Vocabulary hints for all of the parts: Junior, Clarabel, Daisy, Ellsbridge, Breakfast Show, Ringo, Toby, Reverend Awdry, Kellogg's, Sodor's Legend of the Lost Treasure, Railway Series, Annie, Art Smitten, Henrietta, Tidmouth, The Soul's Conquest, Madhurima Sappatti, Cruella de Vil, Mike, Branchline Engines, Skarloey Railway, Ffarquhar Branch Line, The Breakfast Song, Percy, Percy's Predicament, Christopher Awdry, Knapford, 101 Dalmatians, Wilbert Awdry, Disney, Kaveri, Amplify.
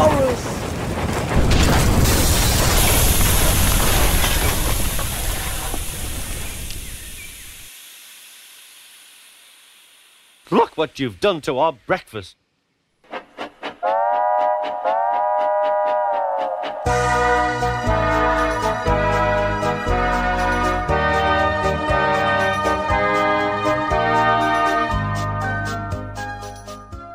forest! Look what you've done to our breakfast.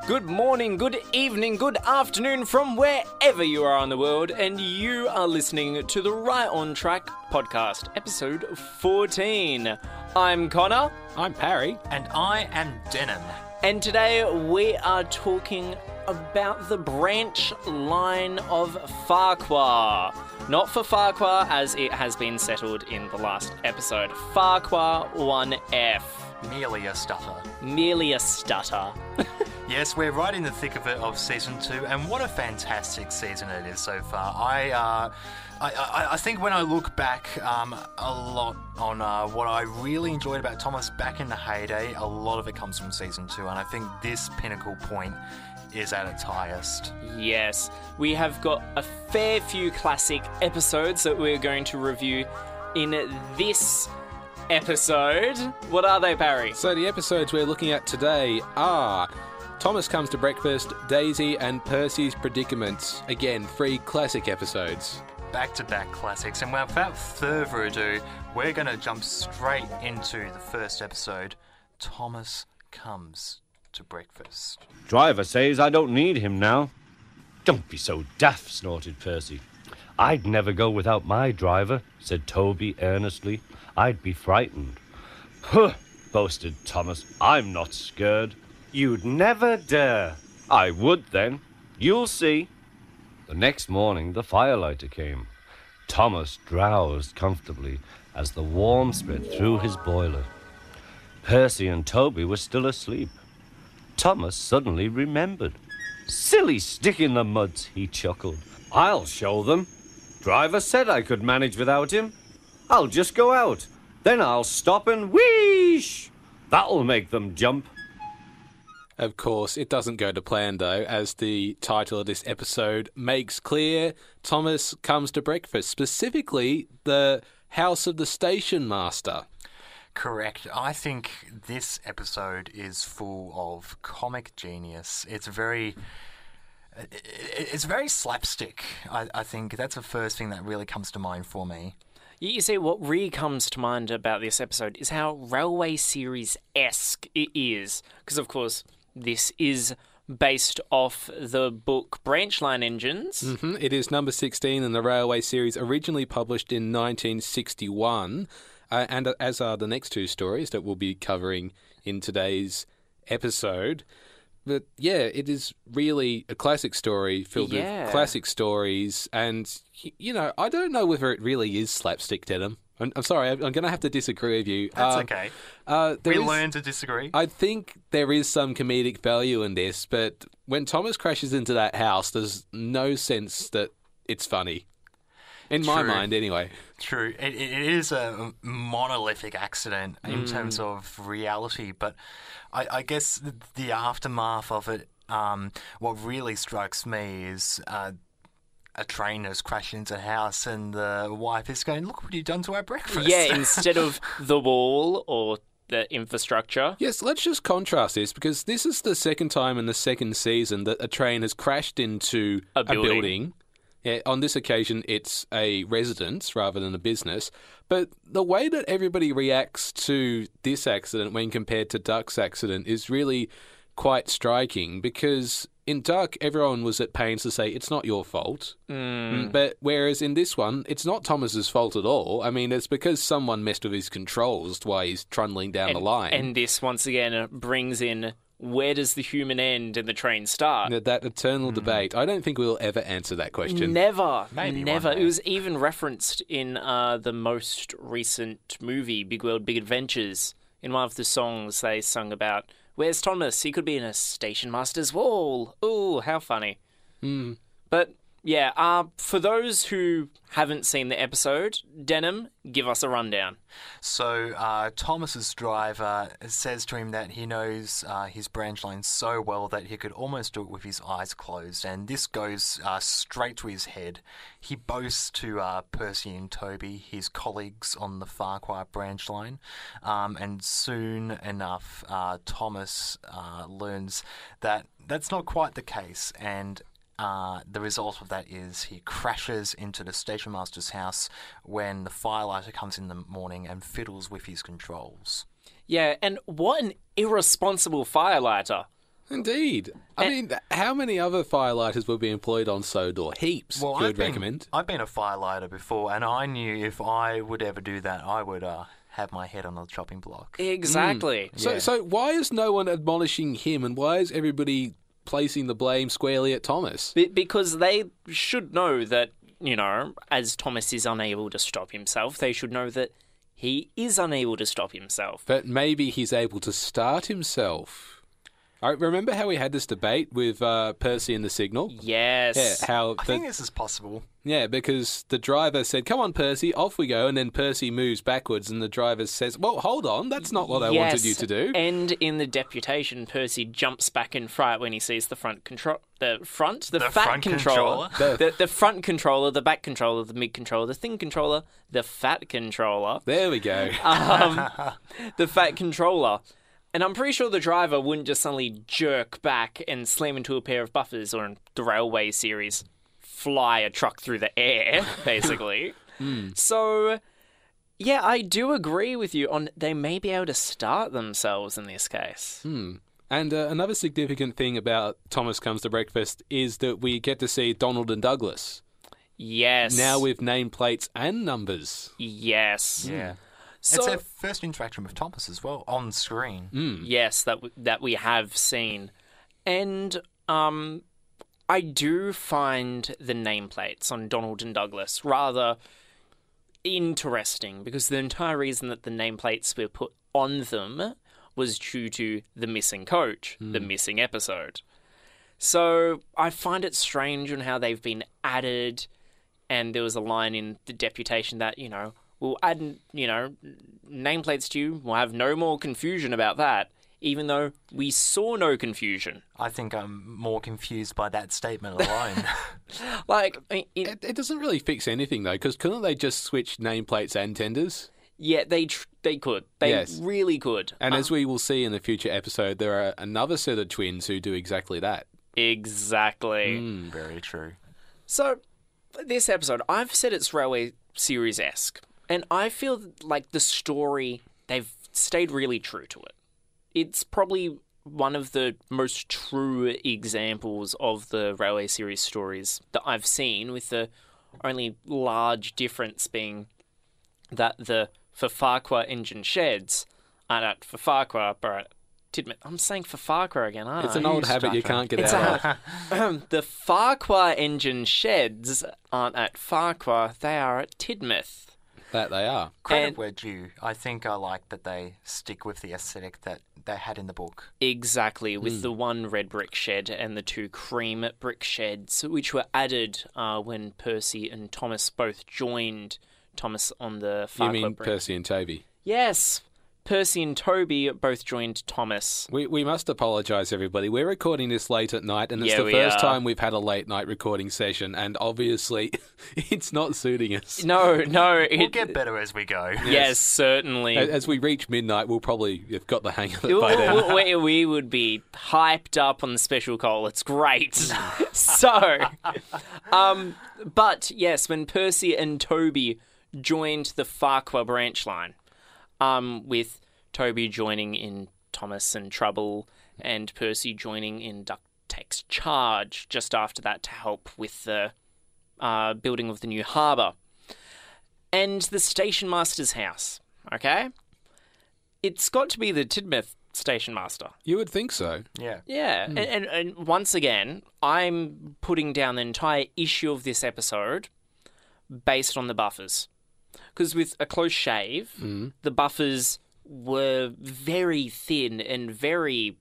Good morning, good evening, good afternoon from wherever you are in the world, and you are listening to the Right on Track podcast, episode 14. I'm Connor. I'm Parry. And I am Denon. And today we are talking about the branch line of Ffarquhar. Not for Ffarquhar, as it has been settled in the last episode. Ffarquhar 1F. Merely a stutter. Merely a stutter. Yes, we're right in the thick of it of season 2, and what a fantastic season it is so far. I think when I look back a lot on what I really enjoyed about Thomas back in the heyday, a lot of it comes from season 2, and I think this pinnacle point is at its highest. Yes, we have got a fair few classic episodes that we're going to review in this episode. What are they, Parry? So the episodes we're looking at today are Thomas Comes to Breakfast, Daisy, and Percy's Predicaments. Again, 3 classic episodes. Back-to-back classics, and without further ado, we're going to jump straight into the first episode, Thomas Comes to Breakfast. Driver says I don't need him now. Don't be so daft, snorted Percy. I'd never go without my driver, said Toby earnestly. I'd be frightened. Huh, boasted Thomas, I'm not scared. You'd never dare. I would then. You'll see. The next morning, the firelighter came. Thomas drowsed comfortably as the warm spread through his boiler. Percy and Toby were still asleep. Thomas suddenly remembered. Silly stick-in-the-muds, he chuckled. I'll show them. Driver said I could manage without him. I'll just go out. Then I'll stop and wheesh. That'll make them jump. Of course, it doesn't go to plan, though, as the title of this episode makes clear. Thomas Comes to Breakfast, specifically the house of the station master. Correct. I think this episode is full of comic genius. It's very slapstick, I think. That's the first thing that really comes to mind for me. You see, what really comes to mind about this episode is how Railway Series-esque it is. Because, of course, this is based off the book Branchline Engines. Mm-hmm. It is number 16 in the Railway Series, originally published in 1961. And as are the next 2 stories that we'll be covering in today's episode. But, yeah, it is really a classic story filled with classic stories. And, you know, I don't know whether it really is slapstick, Denham. I'm sorry, I'm going to have to disagree with you. That's okay. Learn to disagree. I think there is some comedic value in this, but when Thomas crashes into that house, there's no sense that it's funny. In my mind, anyway. True. It is a monolithic accident in terms of reality, but I guess the aftermath of it, what really strikes me is a train has crashed into a house and the wife is going, look what you've done to our breakfast. Yeah, instead of the wall or the infrastructure. Yes, let's just contrast this, because this is the second time in the second season that a train has crashed into a building. Yeah, on this occasion, it's a residence rather than a business. But the way that everybody reacts to this accident when compared to Duck's accident is really quite striking, because in Duck, everyone was at pains to say, it's not your fault. Mm. But whereas in this one, it's not Thomas's fault at all. I mean, it's because someone messed with his controls why he's trundling down the line. And this, once again, brings in, where does the human end and the train start? That eternal debate. I don't think we'll ever answer that question. Never. Maybe never. It was even referenced in the most recent movie, Big World, Big Adventures. In one of the songs they sung about, where's Thomas? He could be in a station master's wall. Ooh, how funny. Mm. But Yeah, for those who haven't seen the episode, Denham, give us a rundown. So Thomas's driver says to him that he knows his branch line so well that he could almost do it with his eyes closed, and this goes straight to his head. He boasts to Percy and Toby, his colleagues on the Ffarquhar branch line, and soon enough Thomas learns that that's not quite the case, and the result of that is he crashes into the station master's house when the firelighter comes in the morning and fiddles with his controls. Yeah, and what an irresponsible firelighter. Indeed. I mean, how many other firelighters will be employed on Sodor? Heaps, well, recommend. I've been a firelighter before, and I knew if I would ever do that, I would have my head on the chopping block. Exactly. Mm. Yeah. So why is no one admonishing him, and why is everybody placing the blame squarely at Thomas? Because they should know that, you know, as Thomas is unable to stop himself, they should know that he is unable to stop himself. But maybe he's able to start himself. I remember how we had this debate with Percy and the signal? Yes. Yeah, I think this is possible. Yeah, because the driver said, come on, Percy, off we go. And then Percy moves backwards and the driver says, well, hold on, that's not what I wanted you to do. And in the deputation, Percy jumps back in fright when he sees the front control... The front controller. The front controller, the back controller, the mid controller, the thin controller, the fat controller. There we go. The fat controller. And I'm pretty sure the driver wouldn't just suddenly jerk back and slam into a pair of buffers, or in the Railway Series, fly a truck through the air, basically. So, yeah, I do agree with you on they may be able to start themselves in this case. Mm. And another significant thing about Thomas Comes to Breakfast is that we get to see Donald and Douglas. Yes. Now with nameplates and numbers. Yes. Yeah. So, it's our first interaction with Thomas as well, on screen. Mm. Yes, that we have seen. And I do find the nameplates on Donald and Douglas rather interesting, because the entire reason that the nameplates were put on them was due to the missing coach, the missing episode. So I find it strange on how they've been added, and there was a line in the deputation that, you know, we'll add, you know, nameplates to you. We'll have no more confusion about that, even though we saw no confusion. I think I'm more confused by that statement alone. It doesn't really fix anything, though, because couldn't they just switch nameplates and tenders? Yeah, they could. They really could. And as we will see in the future episode, there are another set of twins who do exactly that. Exactly. Mm, very true. So, this episode, I've said it's Railway Series-esque. And I feel like the story, they've stayed really true to it. It's probably one of the most true examples of the Railway Series stories that I've seen, with the only large difference being that the Ffarquhar engine sheds are at Ffarquhar, but Tidmouth. I'm saying Ffarquhar again, aren't I? It's an old habit you can't get out of. The Ffarquhar engine sheds aren't at Ffarquhar, they are at Tidmouth. That they are. Credit where due. I think I like that they stick with the aesthetic that they had in the book. Exactly, with the one red brick shed and the two cream brick sheds, which were added when Percy and Thomas both joined Thomas on the Ffarquhar branch. You mean Percy and Toby? Yes. Percy and Toby both joined Thomas. We must apologise, everybody. We're recording this late at night, and it's the first time we've had a late-night recording session, and obviously it's not suiting us. No. We'll get better as we go. Yes, certainly. As we reach midnight, we'll probably have got the hang of it by then. We would be hyped up on the special call. It's great. So, but yes, when Percy and Toby joined the Ffarquhar branch line, with Toby joining in Thomas and Trouble, and Percy joining in Duck Takes Charge just after that to help with the building of the new harbour. And the station master's house, okay? It's got to be the Tidmouth station master. You would think so. Yeah. Yeah. Mm. And once again, I'm putting down the entire issue of this episode based on the buffers. Because with a close shave, the buffers were very thin and very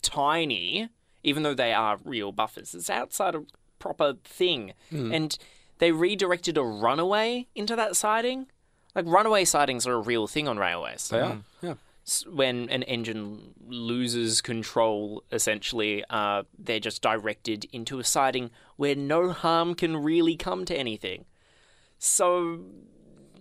tiny, even though they are real buffers. It's outside of proper thing. Mm. And they redirected a runaway into that siding. Like, runaway sidings are a real thing on railways. They are, yeah. When an engine loses control, essentially, they're just directed into a siding where no harm can really come to anything. So,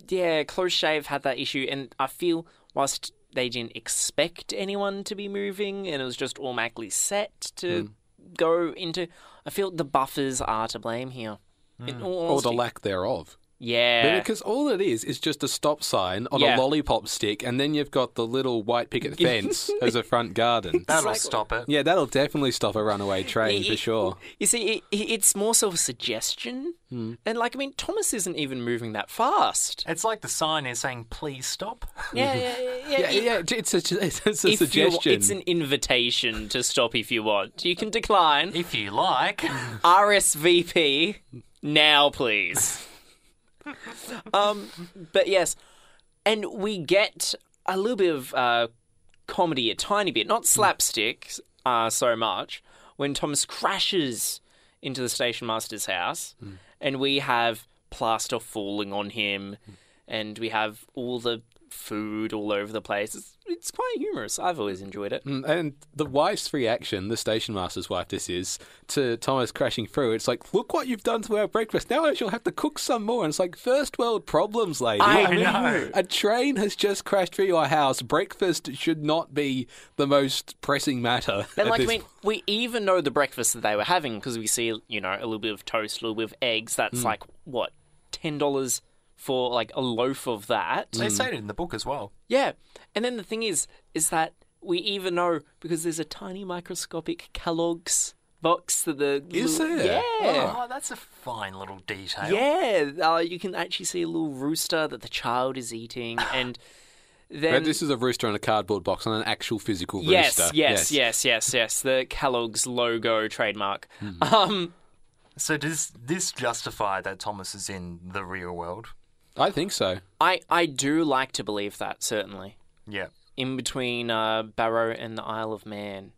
yeah, Close Shave had that issue, and I feel whilst they didn't expect anyone to be moving and it was just automatically set to go into, I feel the buffers are to blame here. Mm. Or the lack thereof. Yeah. Because all it is just a stop sign on a lollipop stick, and then you've got the little white picket fence as a front garden. That'll stop it. Yeah, that'll definitely stop a runaway train for sure. You see, it's more so a suggestion. Mm. And, like, I mean, Thomas isn't even moving that fast. It's like the sign is saying, please stop. Yeah. It's a suggestion. It's an invitation to stop if you want. You can decline. If you like. RSVP now, please. But yes, and we get a little bit of comedy, a tiny bit, not slapstick so much, when Thomas crashes into the station master's house, and we have plaster falling on him, and we have all the food all over the place. It's quite humorous. I've always enjoyed it. And the wife's reaction, the station master's wife this is, to Thomas crashing through, it's like, look what you've done to our breakfast. Now I shall have to cook some more. And it's like, first world problems, lady. I know. A train has just crashed through your house. Breakfast should not be the most pressing matter. And like, I mean, we even know the breakfast that they were having because we see, you know, a little bit of toast, a little bit of eggs. That's like, what, $10 for, like, a loaf of that. They say it in the book as well. Yeah. And then the thing is that we even know, because there's a tiny microscopic Kellogg's box that the... Is there? Yeah. Oh, that's a fine little detail. Yeah. You can actually see a little rooster that the child is eating, and... Then, this is a rooster on a cardboard box, on an actual physical rooster. Yes. The Kellogg's logo trademark. Mm. So does this justify that Thomas is in the real world? I think so. I do like to believe that, certainly. Yeah. In between Barrow and the Isle of Man.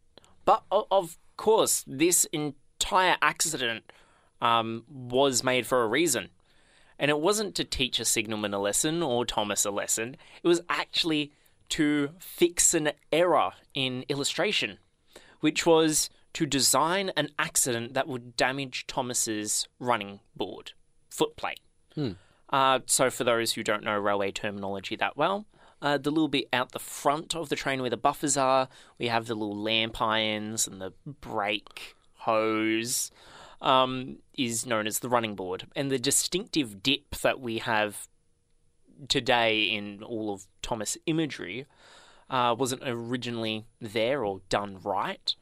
But, of course, this entire accident was made for a reason. And it wasn't to teach a signalman a lesson or Thomas a lesson. It was actually to fix an error in illustration, which was to design an accident that would damage Thomas's running board, footplate. Hmm. So for those who don't know railway terminology that well, the little bit out the front of the train where the buffers are, we have the little lamp irons and the brake hose is known as the running board. And the distinctive dip that we have today in all of Thomas' imagery wasn't originally there or done right.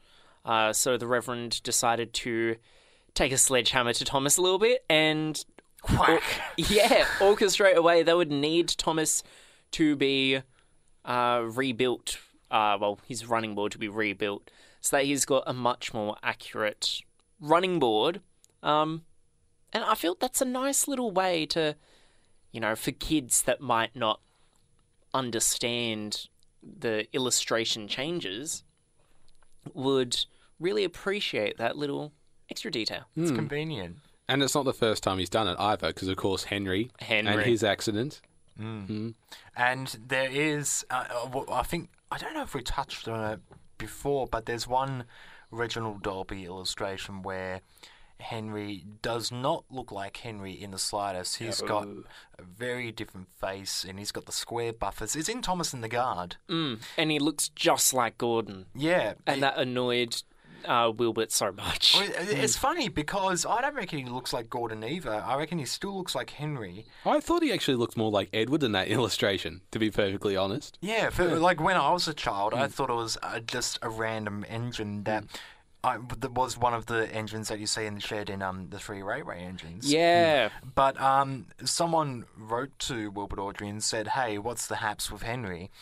So the Reverend decided to take a sledgehammer to Thomas a little bit and... Quack. Orchestrate away. They would need Thomas to be rebuilt. His running board to be rebuilt so that he's got a much more accurate running board. And I feel that's a nice little way to, you know, for kids that might not understand the illustration changes would really appreciate that little extra detail. It's convenient. And it's not the first time he's done it either, because, of course, Henry and his accident. Mm. Mm. And there is, I think, I don't know if we touched on it before, but there's one Reginald Dolby illustration where Henry does not look like Henry in the slightest. He's got a very different face, and he's got the square buffers. It's in Thomas and the Guard. Mm. And he looks just like Gordon. Yeah. And that annoyed... Wilbert so much. It's funny because I don't reckon he looks like Gordon either. I reckon he still looks like Henry. I thought he actually looked more like Edward in that illustration, to be perfectly honest. Yeah, like when I was a child, I thought it was just a random engine that was one of the engines that you see in the shed in the three railway engines. Yeah. But someone wrote to Wilbert Awdry and said, hey, what's the haps with Henry?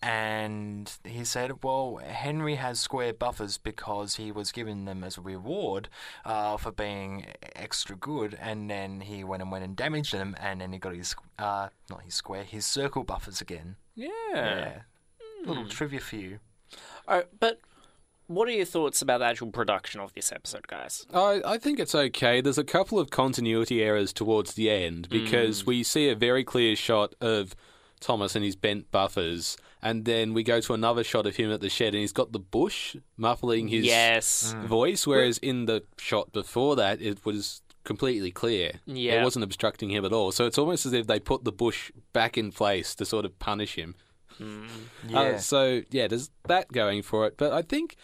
And he said, well, Henry has square buffers because he was given them as a reward for being extra good. And then he went and damaged them. And then he got his circle buffers again. Yeah. Little trivia for you. But What are your thoughts about the actual production of this episode, guys? I think it's okay. There's a couple of continuity errors towards the end because we see a very clear shot of Thomas and his bent buffers, and then we go to another shot of him at the shed and he's got the bush muffling his voice, whereas in the shot before that it was completely clear. Yeah. It wasn't obstructing him at all. So it's almost as if they put the bush back in place to sort of punish him. So, yeah, there's that going for it. But I think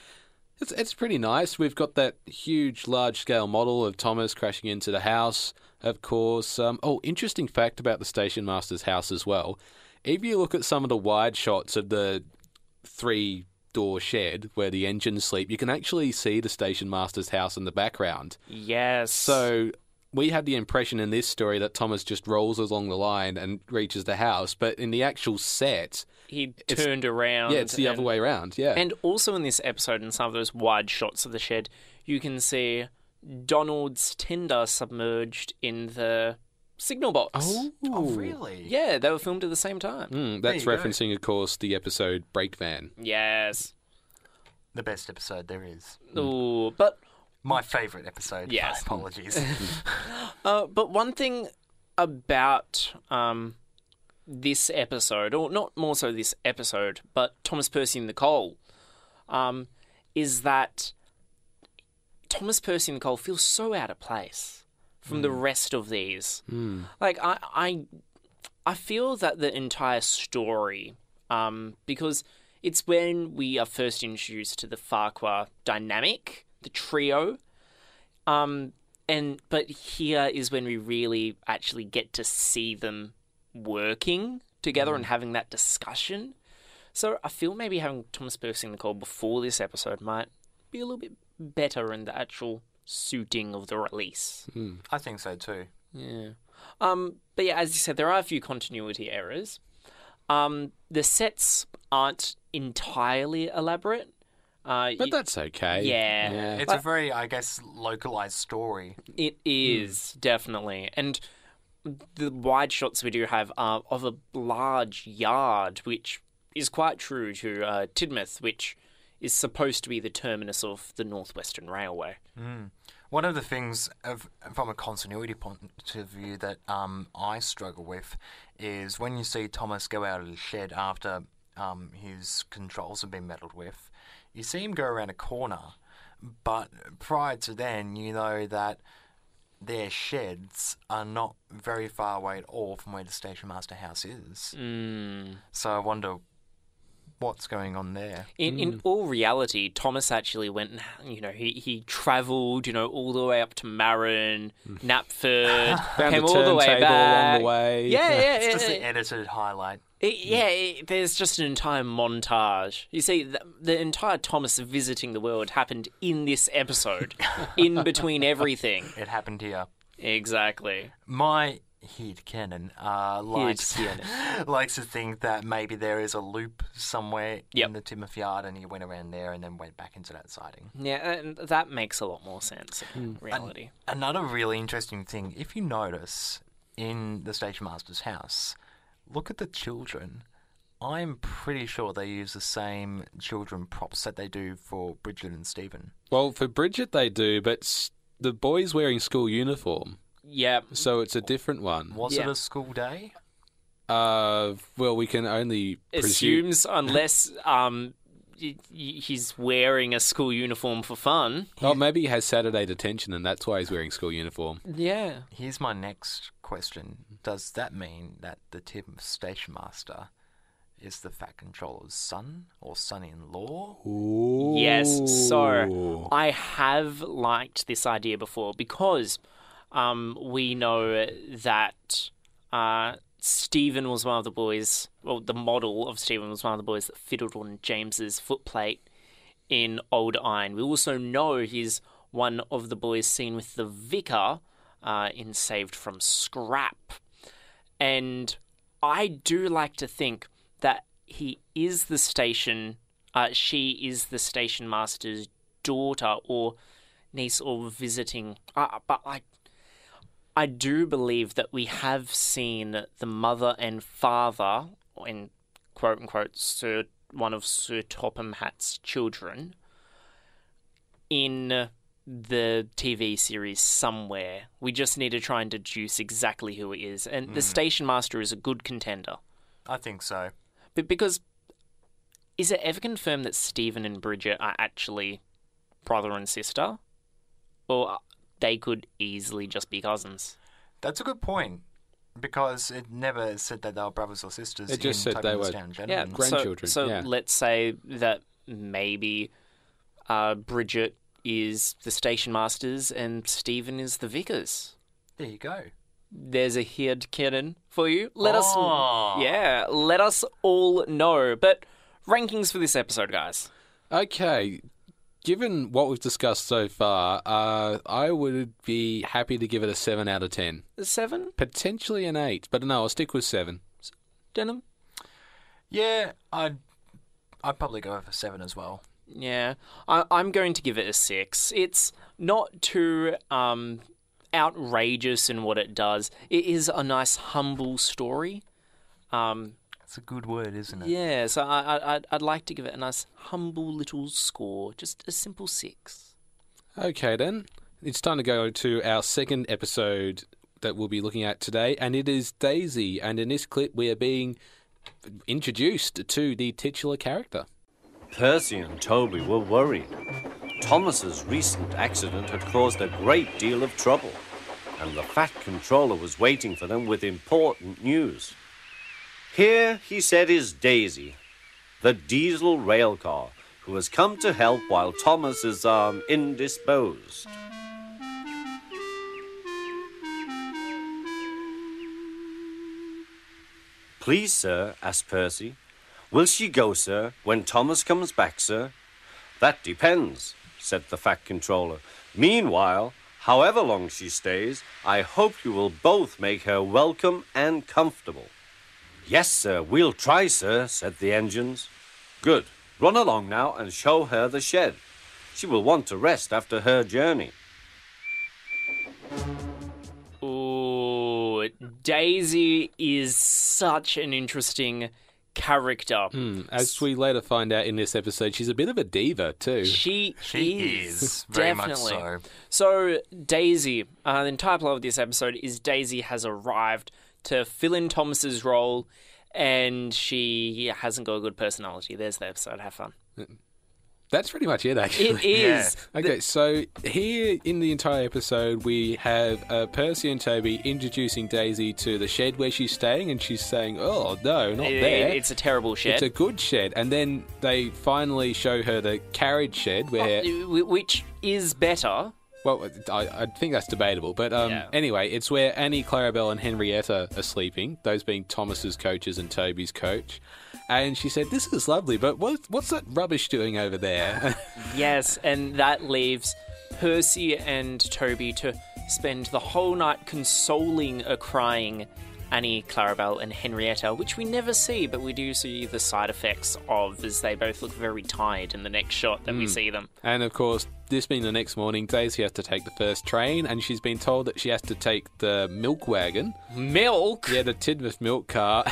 it's pretty nice. We've got that huge, large-scale model of Thomas crashing into the house, of course. Interesting fact about the station master's house as well. If you look at some of the wide shots of the three-door shed where the engines sleep, you can actually see the station master's house in the background. Yes. So we have the impression in this story that Thomas just rolls along the line and reaches the house, but in the actual set, he turned around. Yeah, it's the other way around, yeah. And also in this episode, in some of those wide shots of the shed, you can see Donald's tender submerged in the signal box. Oh really? Yeah, they were filmed at the same time. That's referencing, of course, the episode Brake Van. Yes. The best episode there is. Ooh, but my favourite episode. Yes. My apologies. But one thing about this episode, or not more so this episode, but Thomas Percy and the Coal, is that Thomas Percy and the Coal feels so out of place from the rest of these. Like, I feel that the entire story, because it's when we are first introduced to the Ffarquhar dynamic, the trio, but here is when we really actually get to see them working together and having that discussion. So I feel maybe having Thomas Percy and the Coal before this episode might be a little bit better in the actual suiting of the release. I think so too. Yeah. But yeah, as you said, there are a few continuity errors. The sets aren't entirely elaborate. But that's okay. Yeah. It's a very, I guess, localised story. It is, definitely. And the wide shots we do have are of a large yard, which is quite true to Tidmouth, which is supposed to be the terminus of the North Western Railway. One of the things, from a continuity point of view, that I struggle with is when you see Thomas go out of the shed after his controls have been meddled with. You see him go around a corner, but prior to then, you know that their sheds are not very far away at all from where the station master house is. So I wonder what's going on there. In all reality, Thomas actually went and, he travelled, all the way up to Marin, Knapford, came all the way back. Along the way. Yeah. It's just an edited highlight. There's just an entire montage. You see, the entire Thomas visiting the world happened in this episode, in between everything. It happened here. Exactly. My head canon likes to think that maybe there is a loop somewhere in the Tidmouth Yard, and he went around there and then went back into that siding. Yeah, and that makes a lot more sense in reality. Another really interesting thing, if you notice, in the station master's house, look at the children. I'm pretty sure they use the same children props that they do for Bridget and Stephen. Well, for Bridget they do, but the boy's wearing school uniform. Yeah. So it's a different one. Was it a school day? Well, we can only assumes unless he's wearing a school uniform for fun. Oh, maybe he has Saturday detention and that's why he's wearing school uniform. Yeah. Here's my next question. Does that mean that the Tidmouth station master is the Fat Controller's son or son-in-law? Ooh. Yes. So I have liked this idea before because we know that Stephen was one of the boys, well, the model of Stephen was one of the boys that fiddled on James's footplate in Old Iron. We also know he's one of the boys seen with the vicar in Saved from Scrap. And I do like to think that he is the station, she is the station master's daughter or niece or visiting. But I do believe that we have seen the mother and father, and quote unquote, one of Sir Topham Hatt's children, in the TV series somewhere. We just need to try and deduce exactly who it is. And the station master is a good contender. I think so. But because is it ever confirmed that Stephen and Bridget are actually brother and sister? Or they could easily just be cousins? That's a good point. Because it never said that they were brothers or sisters. It just said they were grandchildren. So let's say that maybe Bridget is the station masters and Stephen is the vicars. There you go. There's a headcanon for you. Let us all know. But rankings for this episode, guys. Okay. Given what we've discussed so far, I would be happy to give it a 7 out of 10. A 7? Potentially an 8, but no, I'll stick with 7. Denim? Yeah, I'd probably go for 7 as well. Yeah, I'm going to give it a 6. It's not too outrageous in what it does. It is a nice, humble story. It's a good word, isn't it? Yeah, so I'd like to give it a nice, humble little score. Just a simple 6. Okay, then. It's time to go to our second episode that we'll be looking at today, and it is Daisy. And in this clip, we are being introduced to the titular character. Percy and Toby were worried. Thomas's recent accident had caused a great deal of trouble, and the Fat Controller was waiting for them with important news. Here, he said, is Daisy, the diesel railcar, who has come to help while Thomas is, indisposed. Please, sir, asked Percy, will she go, sir, when Thomas comes back, sir? That depends, said the Fat Controller. Meanwhile, however long she stays, I hope you will both make her welcome and comfortable. Yes, sir, we'll try, sir, said the engines. Good. Run along now and show her the shed. She will want to rest after her journey. Ooh, Daisy is such an interesting character. As we later find out in this episode, she's a bit of a diva too. She is, very much so. So Daisy, the entire plot of this episode is Daisy has arrived to fill in Thomas's role, and she hasn't got a good personality. There's the episode. Have fun. That's pretty much it, actually. It is. Yeah. Okay, so here in the entire episode, we have Percy and Toby introducing Daisy to the shed where she's staying, and she's saying, oh, no, not there. It's a terrible shed. It's a good shed. And then they finally show her the carriage shed, which is better. Well, I think that's debatable. But anyway, it's where Annie, Clarabel and Henrietta are sleeping, those being Thomas's coaches and Toby's coach. And she said, this is lovely, but what's that rubbish doing over there? Yes, and that leaves Percy and Toby to spend the whole night consoling a crying Annie, Clarabel and Henrietta, which we never see, but we do see the side effects of, as they both look very tired in the next shot that we see them. And of course, this being the next morning, Daisy has to take the first train, and she's been told that she has to take the milk wagon. Milk? Yeah, the Tidmouth milk car.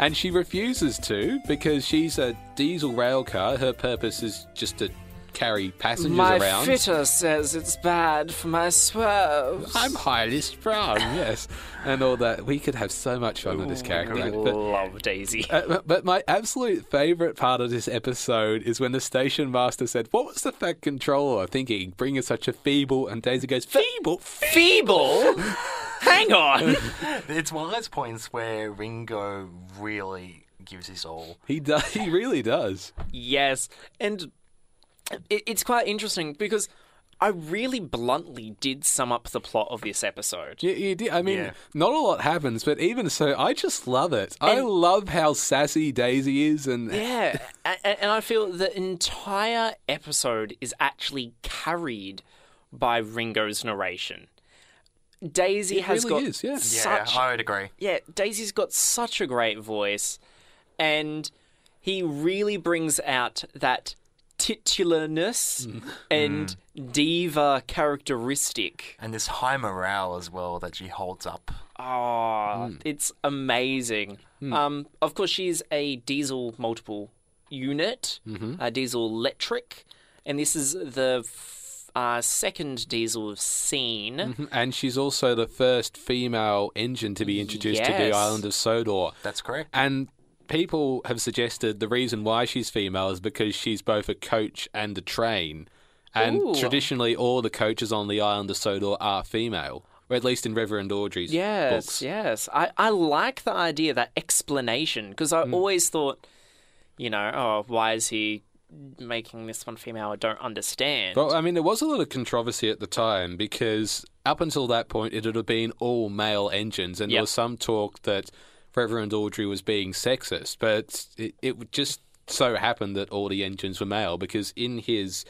And she refuses to, because she's a diesel rail car. Her purpose is just to carry passengers around. My fitter says it's bad for my swerves. I'm highly strung, yes. And all that. We could have so much fun with this character. I love Daisy. But my absolute favourite part of this episode is when the station master said, what was the Fat Controller thinking, bringing such a feeble? And Daisy goes, feeble? Hang on. It's one of those points where Ringo really gives his all. He does. He really does. Yes. And it's quite interesting because I really bluntly did sum up the plot of this episode. Yeah, you did. I mean, Not a lot happens, but even so, I just love it. I love how sassy Daisy is. Yeah, and I feel the entire episode is actually carried by Ringo's narration. Daisy has got such... Yeah, I would agree. Yeah, Daisy's got such a great voice, and he really brings out that titularness and diva characteristic. And this high morale as well that she holds up. It's amazing. Of course, she's a diesel multiple unit, a diesel electric, and this is the second diesel of SYN. Mm-hmm. And she's also the first female engine to be introduced to the island of Sodor. That's correct. And people have suggested the reason why she's female is because she's both a coach and a train. And traditionally, all the coaches on the island of Sodor are female. Or at least in Reverend Awdry's books. Yes. I like the idea, that explanation, because I always thought, you know, oh, why is he making this one female? I don't understand. Well, I mean, there was a lot of controversy at the time because up until that point, it had been all male engines, and there was some talk that Reverend Awdry was being sexist, but it just so happened that all the engines were male because in his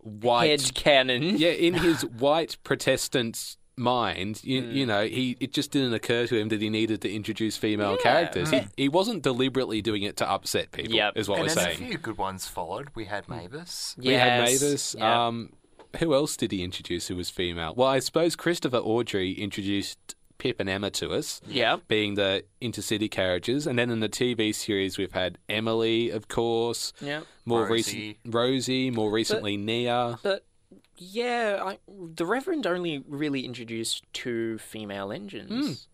white... headcanon. Yeah, in his white Protestant... mind, you know, it just didn't occur to him that he needed to introduce female characters. He wasn't deliberately doing it to upset people, is what we're saying. And there's a few good ones followed. We had Mavis. Yes. We had Mavis. Yep. Who else did he introduce who was female? Well, I suppose Christopher Awdry introduced Pip and Emma to us, being the intercity carriages. And then in the TV series, we've had Emily, of course. Yeah. Rosie. More recently, Nia. The Reverend only really introduced two female engines.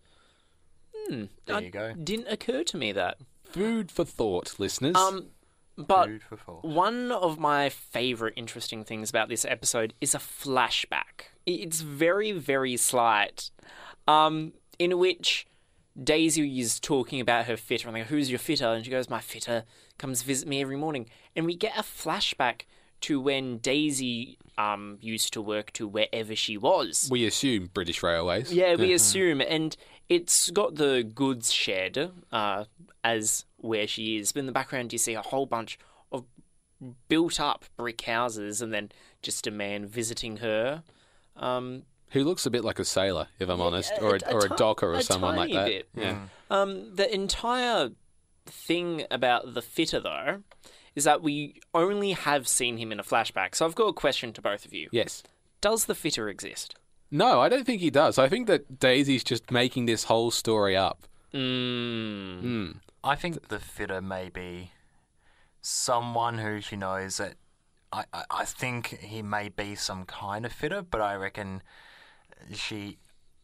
There you go. Didn't occur to me that. Food for thought, listeners. But one of my favourite interesting things about this episode is a flashback. It's very, very slight, in which Daisy is talking about her fitter. I'm like, who's your fitter? And she goes, my fitter comes visit me every morning. And we get a flashback to when Daisy used to work to wherever she was. We assume British Railways. Yeah, we assume. And it's got the goods shed as where she is. But in the background, you see a whole bunch of built-up brick houses and then just a man visiting her. Who looks a bit like a sailor, if I'm honest, or a docker or someone like that. Bit. Yeah. The entire thing about the fitter, though, is that we only have seen him in a flashback. So I've got a question to both of you. Yes. Does the fitter exist? No, I don't think he does. I think that Daisy's just making this whole story up. I think the fitter may be someone who she knows that... I think he may be some kind of fitter, but I reckon she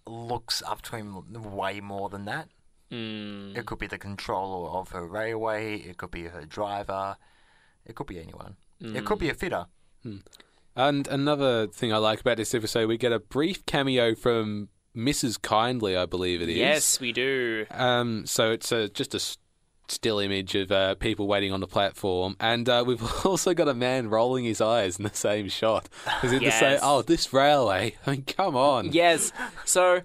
looks up to him way more than that. It could be the controller of her railway. It could be her driver. It could be anyone. It could be a fitter. And another thing I like about this episode, we get a brief cameo from Mrs. Kindly, I believe it is. Yes, we do. So it's just a still image of people waiting on the platform. And we've also got a man rolling his eyes in the same shot. As if to say, oh, this railway, I mean, come on. Yes. So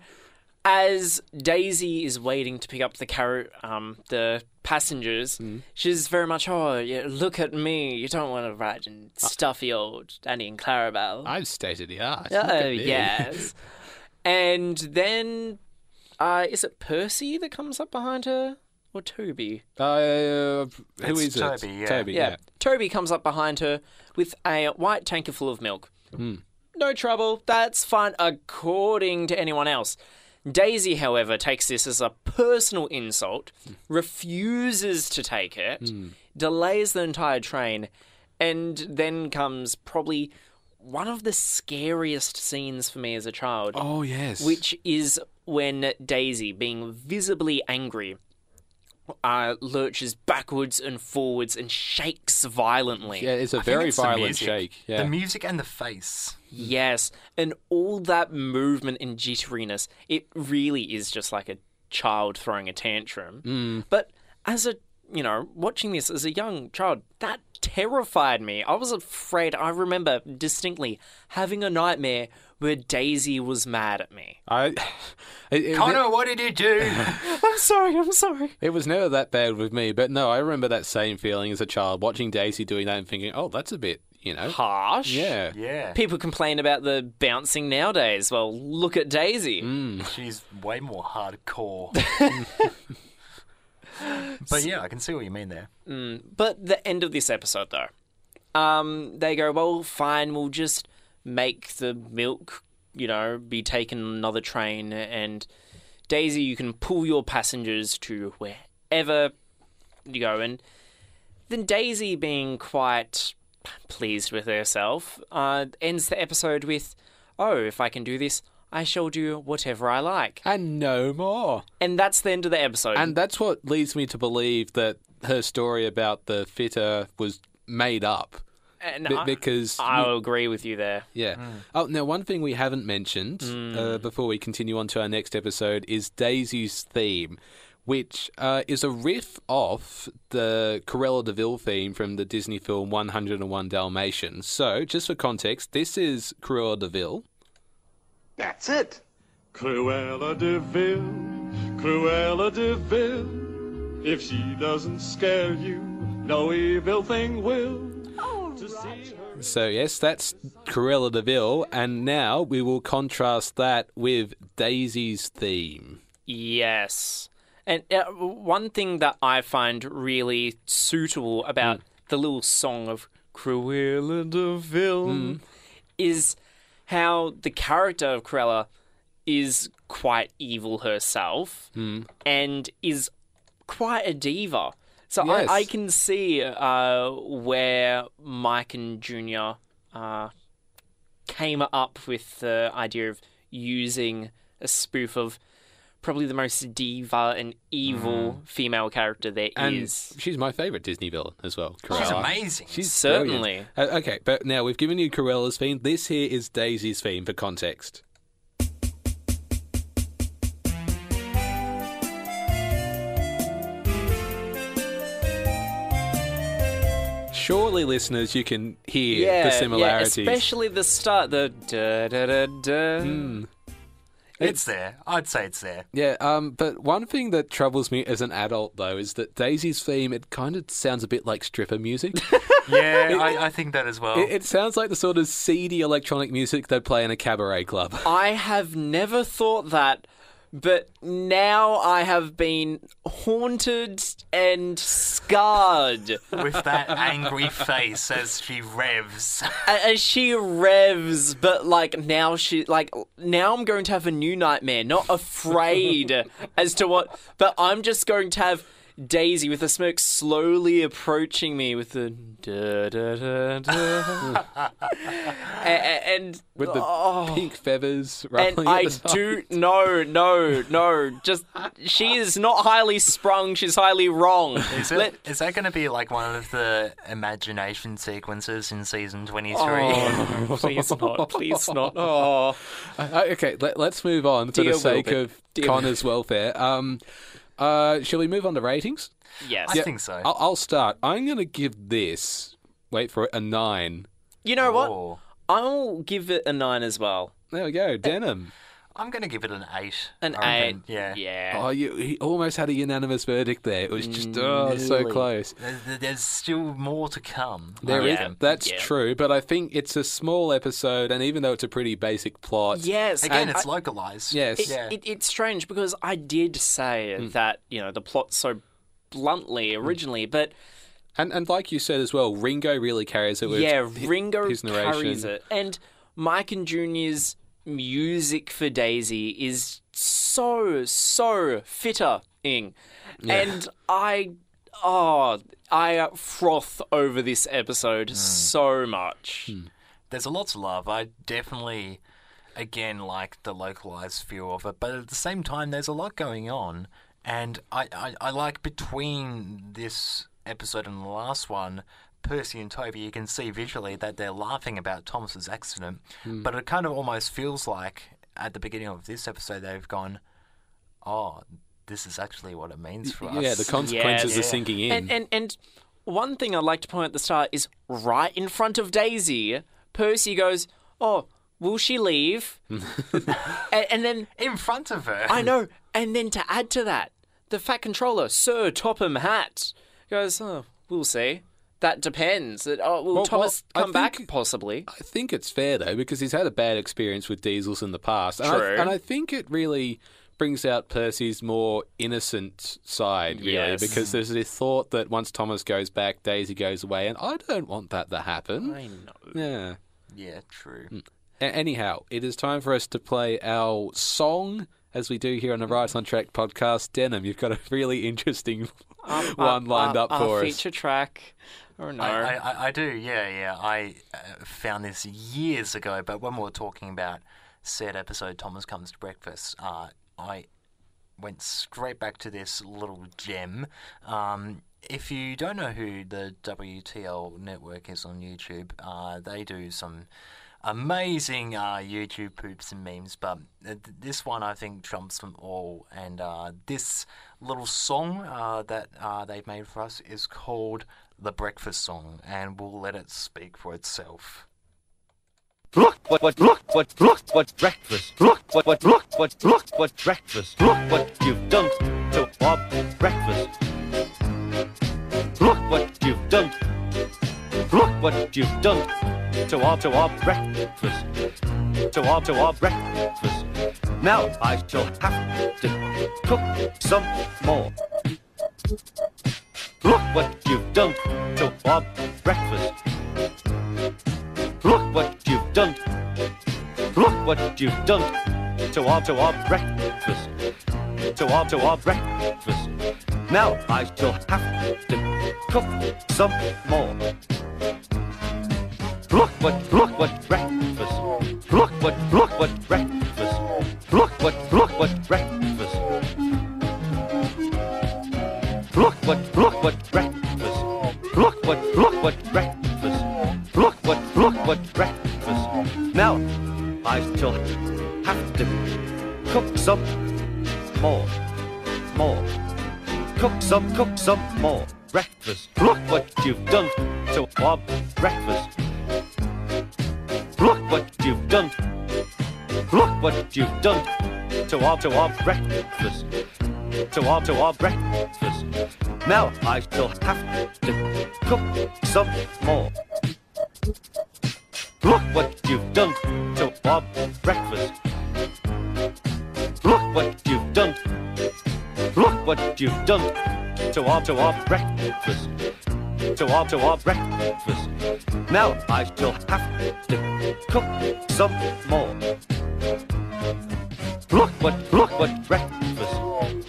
as Daisy is waiting to pick up the passengers, she's very much, oh, yeah, look at me. You don't want to ride in stuffy old Annie and Clarabel. I'm state of the art. Oh, yes. And then, is it Percy that comes up behind her? Or Toby? Who is it? Toby, yeah. Toby comes up behind her with a white tanker full of milk. No trouble. That's fine, according to anyone else. Daisy, however, takes this as a personal insult, refuses to take it, delays the entire train, and then comes probably one of the scariest scenes for me as a child. Oh, yes. Which is when Daisy, being visibly angry, lurches backwards and forwards and shakes violently. Yeah, it's a very violent shake. Yeah. The music and the face. Yes, and all that movement and jitteriness, it really is just like a child throwing a tantrum. But as a, you know, watching this as a young child, that terrified me. I was afraid. I remember distinctly having a nightmare where Daisy was mad at me. Connor, what did you do? I'm sorry. It was never that bad with me, but no, I remember that same feeling as a child, watching Daisy doing that and thinking, oh, that's a bit, you know. Harsh. Yeah. People complain about the bouncing nowadays. Well, look at Daisy. She's way more hardcore. But yeah, I can see what you mean there. But the end of this episode, though, they go, well, fine, we'll just make the milk, you know, be taken on another train, and Daisy, you can pull your passengers to wherever you go. And then Daisy, being quite pleased with herself, ends the episode with, "Oh, if I can do this, I shall do whatever I like. And no more." And that's the end of the episode. And that's what leads me to believe that her story about the fitter was made up. And because I'll agree with you there. Yeah. Mm. Oh, now, one thing we haven't mentioned before we continue on to our next episode is Daisy's theme, which is a riff off the Cruella de Vil theme from the Disney film 101 Dalmatians. So, just for context, this is Cruella de Vil. That's it. Cruella de Vil, Cruella de Vil. If she doesn't scare you, no evil thing will. Oh, Roger. So, yes, that's Cruella de Vil, and now we will contrast that with Daisy's theme. Yes. And one thing that I find really suitable about the little song of Cruella de Vil is how the character of Cruella is quite evil herself and is quite a diva. So yes. I can see where Mike and Junior came up with the idea of using a spoof of probably the most diva and evil female character there is. And she's my favourite Disney villain as well, Cruella. She's amazing. She's certainly. Okay, but now we've given you Cruella's theme. This here is Daisy's theme for context. Surely, listeners, you can hear the similarities. Yeah, especially the start, the da-da-da-da. It's there. I'd say it's there. Yeah, but one thing that troubles me as an adult, though, is that Daisy's theme, it kind of sounds a bit like stripper music. Yeah, I think that as well. It sounds like the sort of seedy electronic music they play in a cabaret club. I have never thought that, but now I have been haunted and scarred. With that angry face as she revs. As she revs, but now I'm going to have a new nightmare, not afraid as to what, but I'm just going to have Daisy with the smoke slowly approaching me with the da da da da, and with the pink feathers ruffling. And Just she is not highly sprung. She's highly wrong. Is that going to be like one of the imagination sequences in season 23? Oh, please not. Please not. Oh. Okay, let's move on for the sake of Connor's welfare. Shall we move on to ratings? Yes. I think so. I'll start. I'm going to give this, wait for it, a 9. You know what? I'll give it a 9 as well. There we go. Denim. I'm going to give it an 8. An 8? Yeah. Oh, he almost had a unanimous verdict there. It was just, so close. There's still more to come. There is. That's true, but I think it's a small episode, and even though it's a pretty basic plot. Yes. Again, it's localised. Yes. It's strange, because I did say that, the plot so bluntly originally, but... And like you said as well, Ringo really carries it with his narration. Carries it. And Mike and Junior's music for Daisy is so fitting, and I froth over this episode so much. There's a lot to love. I definitely, again, like the localized feel of it, but at the same time, there's a lot going on, and I like between this episode and the last one. Percy and Toby, you can see visually that they're laughing about Thomas's accident, but it kind of almost feels like at the beginning of this episode they've gone, oh, this is actually what it means for us. Yeah, the consequences are sinking in. And one thing I'd like to point out at the start is right in front of Daisy, Percy goes, oh, will she leave? and then... in front of her. I know. And then to add to that, the Fat Controller, Sir Topham Hatt, goes, oh, we'll see. That depends. Will Thomas come back, possibly? I think it's fair, though, because he's had a bad experience with Diesels in the past. And true. And I think it really brings out Percy's more innocent side, really, because there's this thought that once Thomas goes back, Daisy goes away, and I don't want that to happen. I know. Yeah. Yeah, true. Anyhow, it is time for us to play our song, as we do here on the Right on Track podcast. Denim, you've got a really interesting one lined up for our feature track. or no? I do, yeah. I found this years ago, but when we were talking about said episode, Thomas Comes to Breakfast, I went straight back to this little gem. If you don't know who the WTL Network is on YouTube, they do some amazing YouTube poops and memes, but this one I think trumps them all. And this little song that they've made for us is called The Breakfast Song, and we'll let it speak for itself. Look what's breakfast. Look what's breakfast. Look what you've done to our breakfast. Look what you've done. Look what you've done to our breakfast. To our breakfast. Now I shall have to cook some more. Look what you've done to our breakfast. Look what you've done. Look what you've done to our breakfast. To our breakfast. Now I shall have to cook some more. Look what breakfast. Look what breakfast. Look what breakfast. Look what breakfast. Look what breakfast. Look what breakfast. Now I shall have to cook some more. Cook some more breakfast. Look what you've done to our breakfast. Look what you've done. Look what you've done to our breakfast. To our breakfast. Now I shall have to cook some more. Look what you've done to our breakfast. Look what you've done. Look what you've done to our breakfast. To our breakfast. Now I shall have to cook some more. Look what breakfast.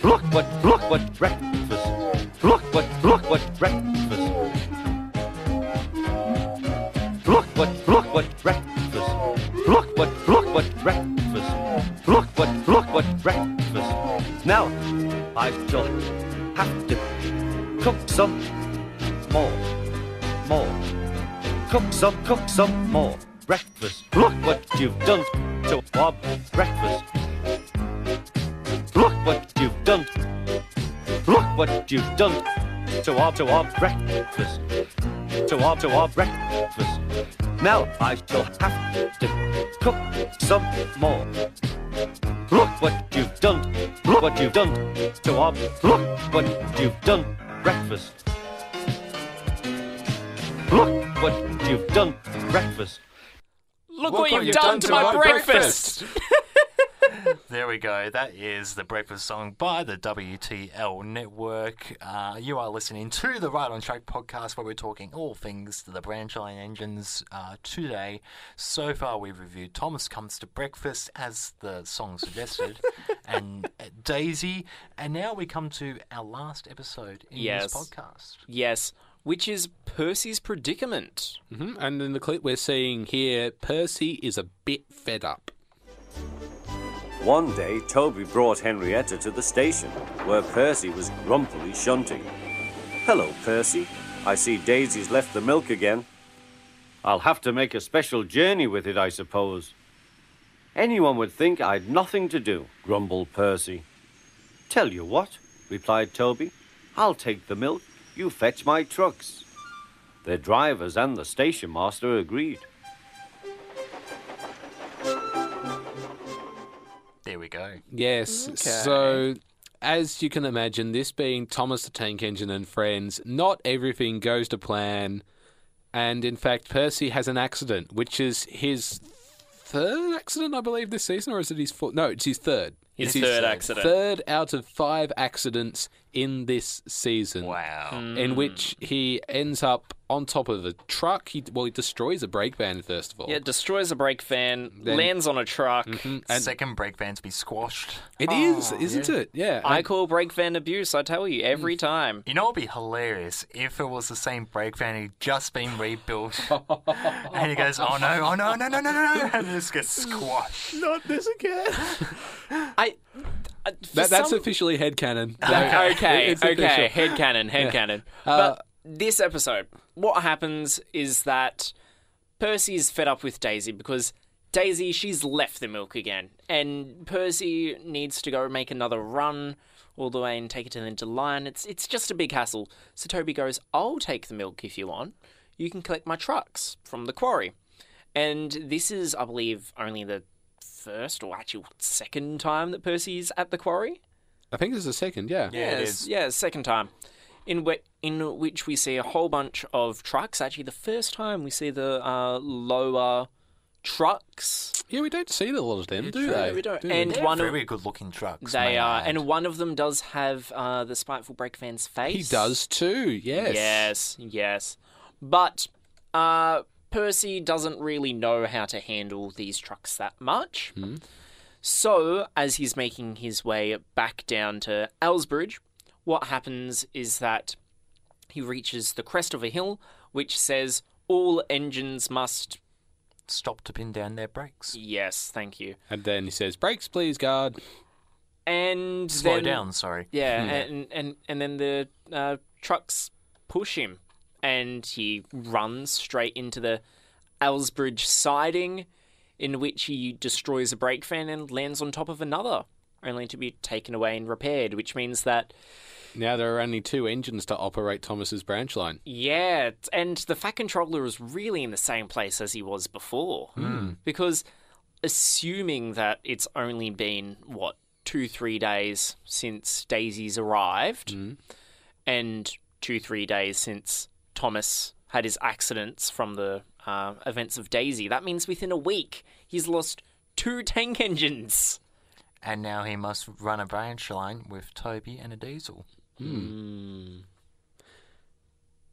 Look what breakfast. Look what breakfast. Look what breakfast. Look what breakfast. Look what breakfast. Now I shall have to cook some more. Cook some more breakfast. Look what you've done to our breakfast. Look what you've done. Look what you've done to our breakfast. To our breakfast. Now I shall have to cook some more. Look what you've done. Look what you've done to our. Look what you've done breakfast. Look what you've done breakfast. Look what you've done to my breakfast. There we go. That is The Breakfast Song by the WTL Network. You are listening to the Right on Track podcast, where we're talking all things to the Branchline Engines today. So far, we've reviewed Thomas Comes to Breakfast, as the song suggested, and Daisy. And now we come to our last episode in this podcast. Yes. Which is Percy's Predicament. Mm-hmm. And in the clip we're seeing here, Percy is a bit fed up. One day, Toby brought Henrietta to the station, where Percy was grumpily shunting. Hello, Percy. I see Daisy's left the milk again. I'll have to make a special journey with it, I suppose. Anyone would think I'd nothing to do, grumbled Percy. Tell you what, replied Toby. I'll take the milk. You fetch my trucks. Their drivers and the station master agreed. There we go. Yes. Okay. So, as you can imagine, this being Thomas the Tank Engine and friends, not everything goes to plan. And, in fact, Percy has an accident, which is his third accident, I believe, this season, or is it his fourth? No, it's his third. His third accident. Third out of 5 accidents in this season. Wow. In which he ends up on top of a truck. He destroys a brake van, first of all. Yeah, destroys a brake van, then lands on a truck. Mm-hmm. And second brake van to be squashed. It is, isn't it? Yeah. I call brake van abuse, I tell you, every time. You know what would be hilarious? If it was the same brake van, he'd just been rebuilt. And he goes, oh no. And this gets squashed. Not this again. That's officially headcanon. Okay. Headcanon. But this episode, what happens is that Percy's fed up with Daisy because Daisy, she's left the milk again. And Percy needs to go make another run all the way and take it to the end of the line. It's just a big hassle. So Toby goes, I'll take the milk if you want. You can collect my trucks from the quarry. And this is, I believe, only the first or actually second time that Percy's at the quarry. I think this is the second, yeah. Yeah, second time. In which we see a whole bunch of trucks. Actually, the first time we see the lower trucks. Yeah, we don't see a lot of them, do they? We don't. And they're very good-looking trucks. They are. And one of them does have the spiteful brake van's face. He does too, yes. Yes. But Percy doesn't really know how to handle these trucks that much. Mm. So, as he's making his way back down to Ellsbridge, what happens is that he reaches the crest of a hill, which says all engines must stop to pin down their brakes. Yes, thank you. And then he says, brakes, please, guard. And slow down, sorry. Yeah, and then the trucks push him. And he runs straight into the Ellsbridge siding, in which he destroys a brake fan and lands on top of another, only to be taken away and repaired, which means that now there are only two engines to operate Thomas's branch line. Yeah, and the Fat Controller is really in the same place as he was before. Mm. Because assuming that it's only been, 2-3 days since Daisy's arrived, and 2-3 days since Thomas had his accidents from the events of Daisy. That means within a week, he's lost 2 tank engines. And now he must run a branch line with Toby and a diesel. Hmm.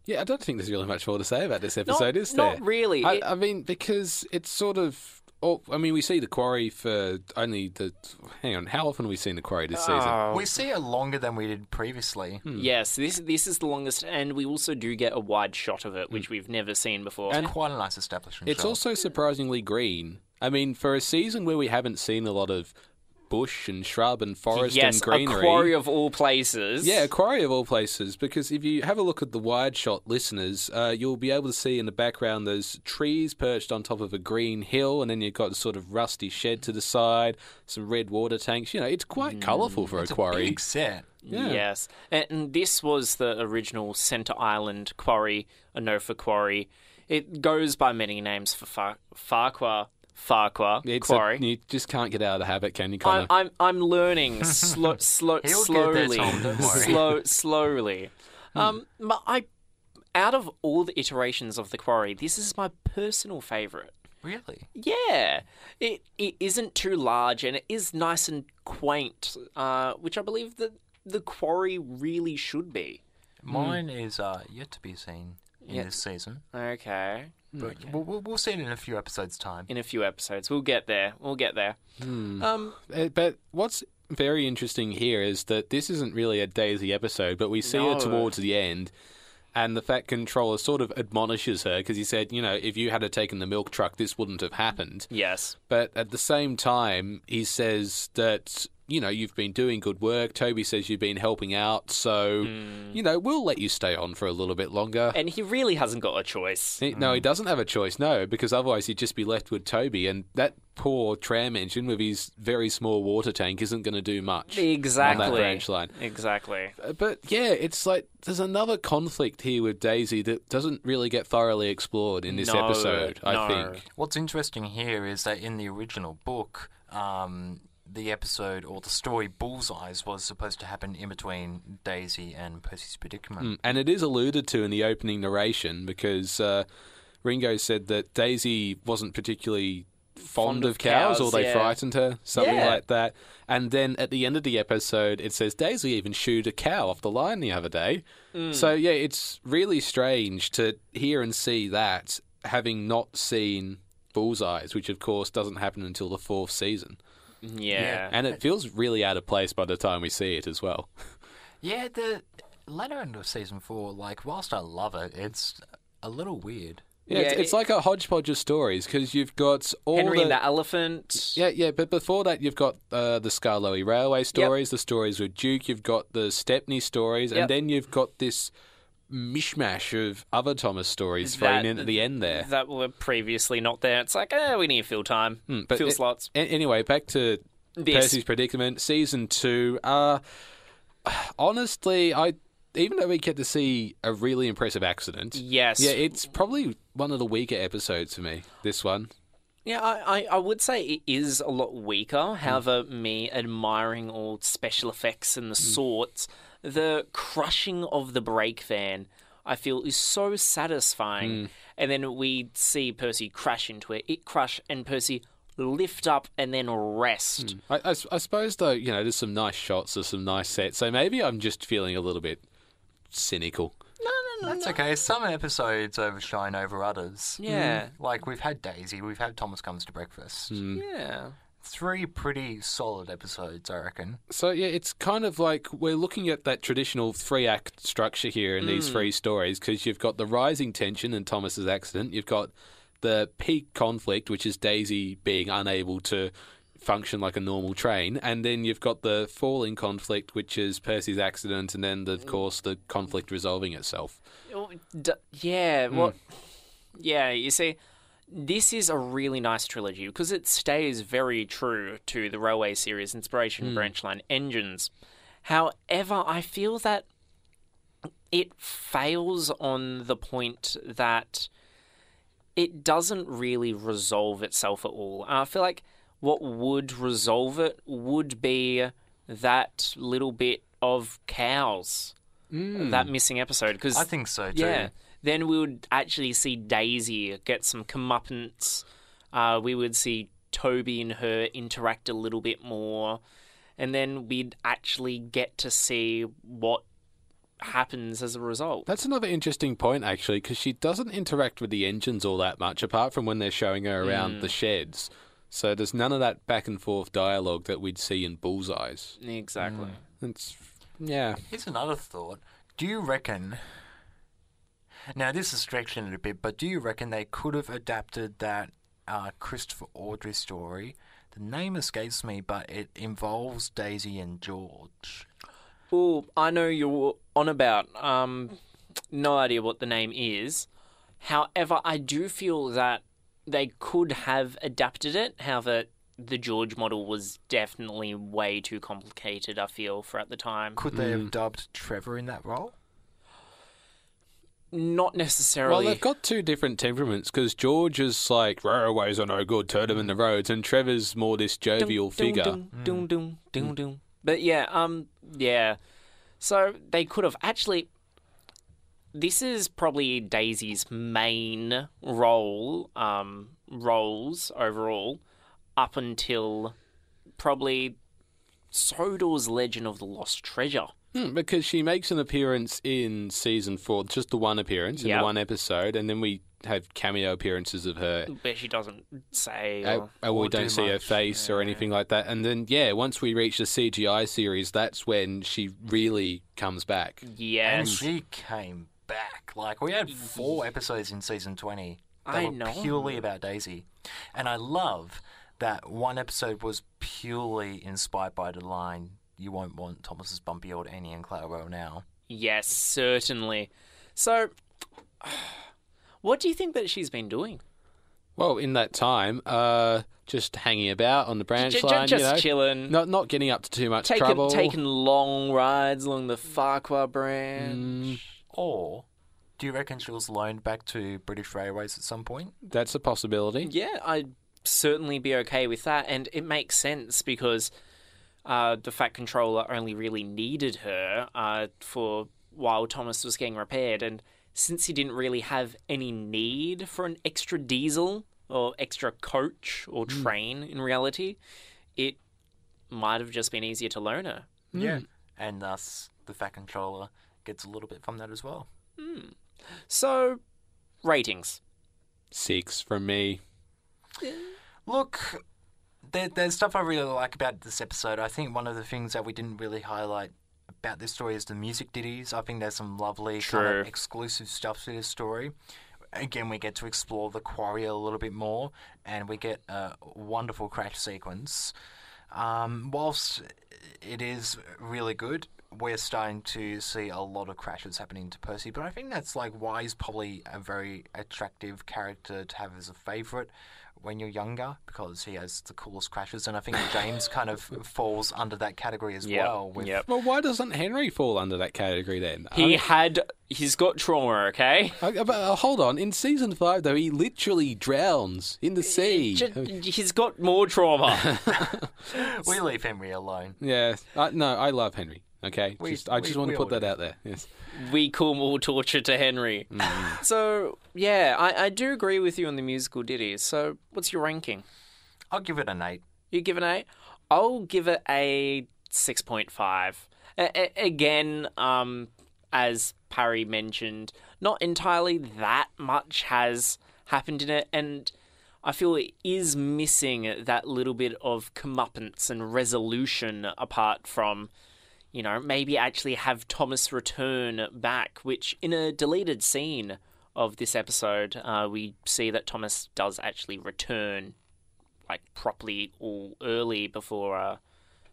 Yeah, I don't think there's really much more to say about this episode, is there? Not really. I mean, because it's sort of... we see the quarry for only the... Hang on, how often have we seen the quarry this season? We see it longer than we did previously. Hmm. Yes, this is the longest, and we also do get a wide shot of it, which we've never seen before. And quite a nice establishment shot. It's also surprisingly green. I mean, for a season where we haven't seen a lot of bush and shrub and forest and greenery. Yes, a quarry of all places. Yeah, a quarry of all places, because if you have a look at the wide shot, listeners, you'll be able to see in the background those trees perched on top of a green hill, and then you've got the sort of rusty shed to the side, some red water tanks. You know, it's quite colourful for a quarry. It's a big set. Yeah. Yes, and this was the original Centre Island quarry, Anofa quarry. It goes by many names for Ffarquhar quarry. You just can't get out of the habit, can you, Connor? I'm learning slowly. But out of all the iterations of the quarry, this is my personal favourite. Really? Yeah. It isn't too large, and it is nice and quaint, which I believe that the quarry really should be. Mine is yet to be seen in this season. Okay. But we'll see it in a few episodes' time. In a few episodes. We'll get there. Hmm. But what's very interesting here is that this isn't really a Daisy episode, but we see her towards the end, and the Fat Controller sort of admonishes her because he said, you know, if you had taken the milk truck, this wouldn't have happened. Yes. But at the same time, he says that... You know, you've been doing good work. Toby says you've been helping out. So, you know, we'll let you stay on for a little bit longer. And he really hasn't got a choice. No, he doesn't have a choice, no, because otherwise he'd just be left with Toby. And that poor tram engine with his very small water tank isn't going to do much. Exactly. On that branch line. Exactly. But, yeah, it's like there's another conflict here with Daisy that doesn't really get thoroughly explored in this episode, I think. What's interesting here is that in the original book... the episode or the story Bullseyes was supposed to happen in between Daisy and Percy's Predicament. And it is alluded to in the opening narration because Ringo said that Daisy wasn't particularly fond of cows or they frightened her, something like that. And then at the end of the episode, it says Daisy even shooed a cow off the line the other day. So, yeah, it's really strange to hear and see that, having not seen Bullseyes, which, of course, doesn't happen until the fourth season. Yeah. And it feels really out of place by the time we see it as well. Yeah, the latter end of season four, like, whilst I love it, it's a little weird. Yeah, it's like a hodgepodge of stories, because you've got all Henry and the Elephant. Yeah, yeah, but before that you've got the Skarloey Railway stories, the stories with Duke, you've got the Stepney stories, and then you've got this mishmash of other Thomas stories thrown in at the end there. That were previously not there. It's like, we need to fill time, fill slots. Anyway, back to Percy's Predicament, Season 2. Honestly, even though we get to see a really impressive accident... Yes. Yeah, it's probably one of the weaker episodes for me, this one. Yeah, I would say it is a lot weaker. However, me admiring all special effects and the sorts, the crushing of the brake van, I feel, is so satisfying. And then we see Percy crash into it. It crushed, and Percy... lift up and then rest. I suppose, though, you know, there's some nice shots, there's some nice sets, so maybe I'm just feeling a little bit cynical. No. That's okay. Some episodes overshine over others. Yeah. Like, we've had Daisy, we've had Thomas Comes to Breakfast. Yeah. Three pretty solid episodes, I reckon. So, yeah, it's kind of like we're looking at that traditional three-act structure here in these three stories, because you've got the rising tension in Thomas's accident, you've got the peak conflict, which is Daisy being unable to function like a normal train, and then you've got the falling conflict, which is Percy's accident, and then, of course, the conflict resolving itself. Yeah, you see, this is a really nice trilogy because it stays very true to the Railway Series inspiration, Branchline Engines. However, I feel that it fails on the point that... it doesn't really resolve itself at all. I feel like what would resolve it would be that little bit of cows, that missing episode. 'Cause, I think so, too. Yeah, then we would actually see Daisy get some comeuppance. We would see Toby and her interact a little bit more. And then we'd actually get to see what happens as a result. That's another interesting point, actually, because she doesn't interact with the engines all that much, apart from when they're showing her around the sheds. So there's none of that back and forth dialogue that we'd see in Bullseyes. Exactly. Here's another thought. Do you reckon... now, this is stretching it a bit, but do you reckon they could have adapted that Christopher Awdry story? The name escapes me, but it involves Daisy and George... well, I know you're on about. No idea what the name is. However, I do feel that they could have adapted it. However, the George model was definitely way too complicated, I feel, for at the time. Could they have dubbed Trevor in that role? Not necessarily. Well, they've got two different temperaments, because George is like, railways are no good, turn them in the roads, and Trevor's more this jovial figure. But so they could have actually. This is probably Daisy's main role, roles overall, up until probably Sodor's Legend of the Lost Treasure. Because she makes an appearance in season 4, just the one appearance in the one episode, and then we have cameo appearances of her. But she doesn't say... we don't see much, her face or anything like that. And then, once we reach the CGI series, that's when she really comes back. Yeah. And she came back. Like, we had 4 episodes in season 20 that were purely about Daisy. And I love that one episode was purely inspired by the line, you won't want Thomas's bumpy old Annie and Clarabel now. Yes, certainly. So... what do you think that she's been doing? Well, in that time, just hanging about on the branch line. Just chilling. Not getting up to too much trouble. Taking long rides along the Ffarquhar Branch. Or do you reckon she was loaned back to British Railways at some point? That's a possibility. Yeah, I'd certainly be okay with that. And it makes sense because the Fat Controller only really needed her for while Thomas was getting repaired, and since he didn't really have any need for an extra diesel or extra coach or train in reality, it might have just been easier to loan her. Yeah. And thus, the Fat Controller gets a little bit from that as well. Mm. So, ratings. 6 from me. Look, there's stuff I really like about this episode. I think one of the things that we didn't really highlight about this story is the music ditties. I think there's some lovely kind of exclusive stuff to this story. Again, we get to explore the quarry a little bit more, and we get a wonderful crash sequence. Whilst it is really good, we're starting to see a lot of crashes happening to Percy, but I think that's like why he's probably a very attractive character to have as a favourite when you're younger, because he has the coolest crashes, and I think James kind of falls under that category as well. Well, why doesn't Henry fall under that category then? He's got trauma, okay? But hold on, in season 5 though, he literally drowns in the sea. He's got more trauma. We leave Henry alone. Yeah, no, I love Henry. Okay, I just want to put that out there. Yes, we call more torture to Henry. Mm. So, yeah, I do agree with you on the musical ditties. So, what's your ranking? I'll give it an 8. You give it an 8? I'll give it a 6.5. Again, as Parry mentioned, not entirely that much has happened in it, and I feel it is missing that little bit of comeuppance and resolution apart from, you know, maybe actually have Thomas return back, which in a deleted scene of this episode, we see that Thomas does actually return, like, properly all early before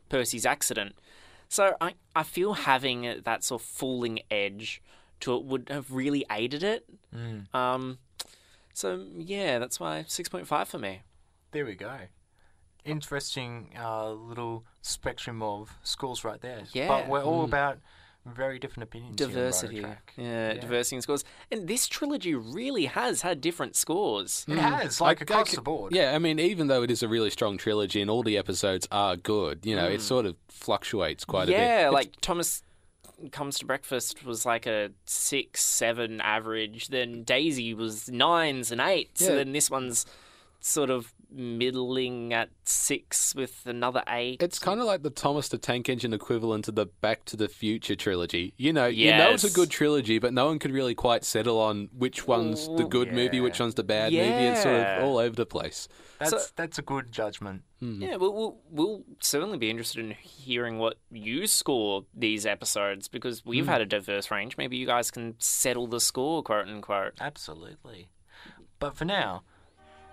Percy's accident. So I feel having that sort of falling edge to it would have really aided it. Mm. So, yeah, that's why 6.5 for me. There we go. Interesting little spectrum of schools right there. Yeah. But we're all about very different opinions. Diversity. Here on Right on Track. Yeah, diversity in scores. And this trilogy really has had different scores. It has, like across the board. Yeah, I mean, even though it is a really strong trilogy and all the episodes are good, you know, it sort of fluctuates quite a bit. Yeah, like Thomas Comes to Breakfast was like a 6, 7 average. Then Daisy was 9s and 8s. Yeah. So then this one's sort of middling at 6 with another 8. It's kind of like the Thomas the Tank Engine equivalent to the Back to the Future trilogy. You know, you know it's a good trilogy, but no one could really quite settle on which one's the good movie, which one's the bad movie. It's sort of all over the place. That's a good judgment. Mm. Yeah, we'll certainly be interested in hearing what you score these episodes, because we've had a diverse range. Maybe you guys can settle the score, quote unquote. Absolutely. But for now,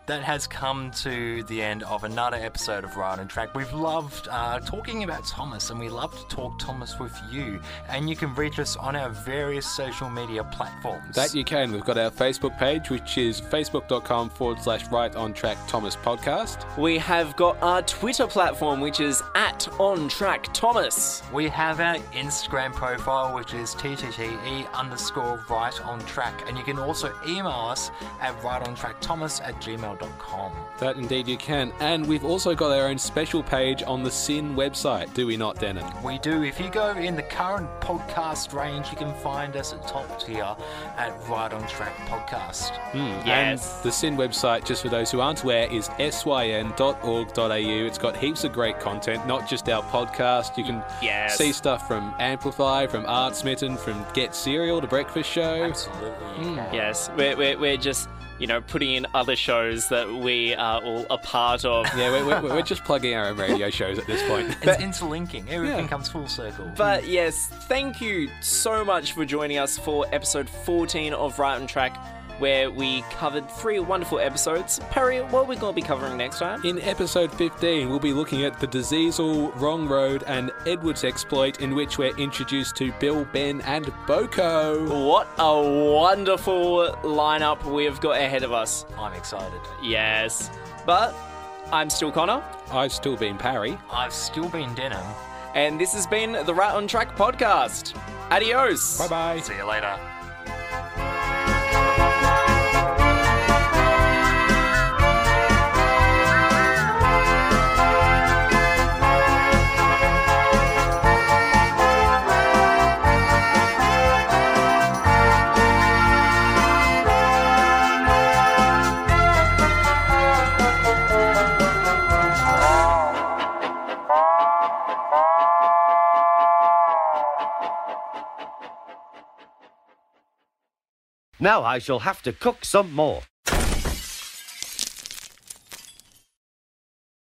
that has come to the end of another episode of Right on Track. We've loved talking about Thomas, and we love to talk Thomas with you. And you can reach us on our various social media platforms. That you can. We've got our Facebook page, which is facebook.com/Right on Track Thomas Podcast. We have got our Twitter platform, which is @OnTrackThomas. We have our Instagram profile, which is TTTE_Right on Track. And you can also email us at rightontrackthomas@gmail.com. That indeed you can. And we've also got our own special page on the SYN website, do we not, Denon? We do. If you go in the current podcast range, you can find us at top tier at Right on Track Podcast. Yes. And the SYN website, just for those who aren't aware, is syn.org.au. It's got heaps of great content, not just our podcast. You can see stuff from Amplify, from Art Smitten, from Get Serial to Breakfast Show. Absolutely. Yes. We're just, you know, putting in other shows that we are all a part of. Yeah, we're just plugging our own radio shows at this point. It's interlinking. Everything comes full circle. But yes, thank you so much for joining us for episode 14 of Right on Track, where we covered 3 wonderful episodes. Perry, what are we going to be covering next time? In episode 15, we'll be looking at The Diseasel, Wrong Road, and Edward's Exploit, in which we're introduced to Bill, Ben, and Boko. What a wonderful lineup we've got ahead of us. I'm excited. Yes. But I'm still Connor. I've still been Parry. I've still been Denham. And this has been the Right on Track Podcast. Adios. Bye-bye. See you later. Now I shall have to cook some more.